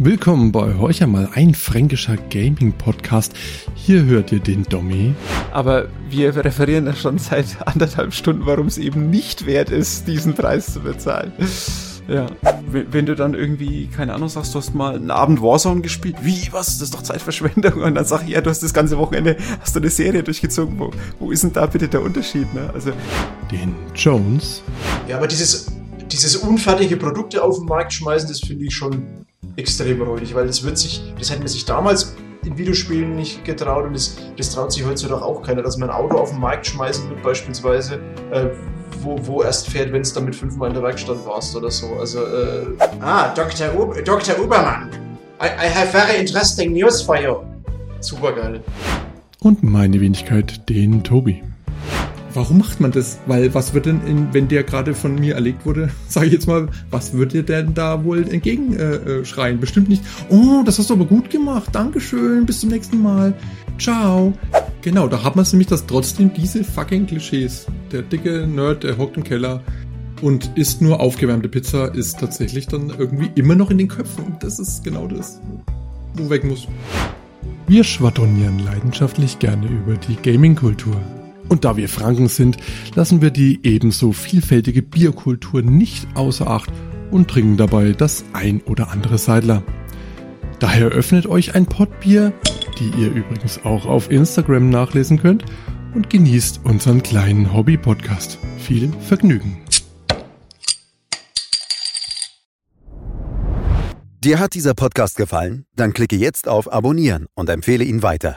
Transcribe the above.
Willkommen bei euch einmal ein fränkischer Gaming-Podcast. Hier hört ihr den Dommi. Aber wir referieren ja schon seit 1,5 Stunden, warum es eben nicht wert ist, diesen Preis zu bezahlen. Ja, wenn du dann irgendwie, keine Ahnung, sagst, du hast mal einen Abend Warzone gespielt. Wie, was? Das ist doch Zeitverschwendung. Und dann sag ich, ja, du hast das ganze Wochenende, hast du eine Serie durchgezogen. Wo ist denn da bitte der Unterschied, ne? Also den Jones. Ja, aber dieses unfertige Produkte auf den Markt schmeißen, das finde ich schon extrem räudig, weil das hätte man sich damals in Videospielen nicht getraut und das traut sich heutzutage auch keiner, dass man ein Auto auf den Markt schmeißen wird beispielsweise, wo erst fährt, wenn es damit 5-mal in der Werkstatt warst oder so. Also, Dr. Ubermann, I have very interesting news for you. Supergeil. Und meine Wenigkeit, den Tobi. Warum macht man das? Weil was wird denn, wenn der gerade von mir erlegt wurde, sage ich jetzt mal, was wird dir denn da wohl entgegenschreien? Bestimmt nicht, oh, das hast du aber gut gemacht, Dankeschön, bis zum nächsten Mal, ciao. Genau, da hat man es nämlich, dass trotzdem diese fucking Klischees, der dicke Nerd, der hockt im Keller und isst nur aufgewärmte Pizza, ist tatsächlich dann irgendwie immer noch in den Köpfen. Und das ist genau das, wo weg muss. Wir schwadronieren leidenschaftlich gerne über die Gaming-Kultur. Und da wir Franken sind, lassen wir die ebenso vielfältige Bierkultur nicht außer Acht und trinken dabei das ein oder andere Seidler. Daher öffnet euch ein Potbier, die ihr übrigens auch auf Instagram nachlesen könnt, und genießt unseren kleinen Hobby-Podcast. Viel Vergnügen! Dir hat dieser Podcast gefallen? Dann klicke jetzt auf Abonnieren und empfehle ihn weiter.